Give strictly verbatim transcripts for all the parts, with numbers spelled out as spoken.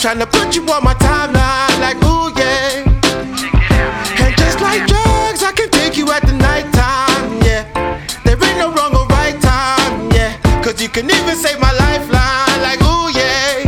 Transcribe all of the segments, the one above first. tryna put you on my timeline, like ooh yeah. And just like drugs, I can take you at the night time, yeah. There ain't no wrong or right time, yeah. Cause you can even save my lifeline, like ooh yeah.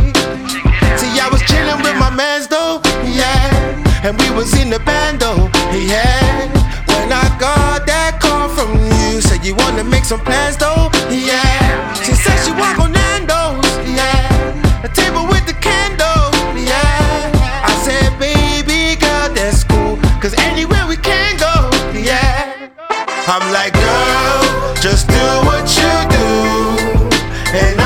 See, I was chillin' with my mans though, yeah. And we was in the band though, yeah. When I got that call from you, said you wanna make some plans though, yeah. She said she walk on Nando's, yeah. A table with the candles, yeah. I said, baby girl, that's cool, cause anywhere we can go, yeah. I'm like, girl, just do what you do. And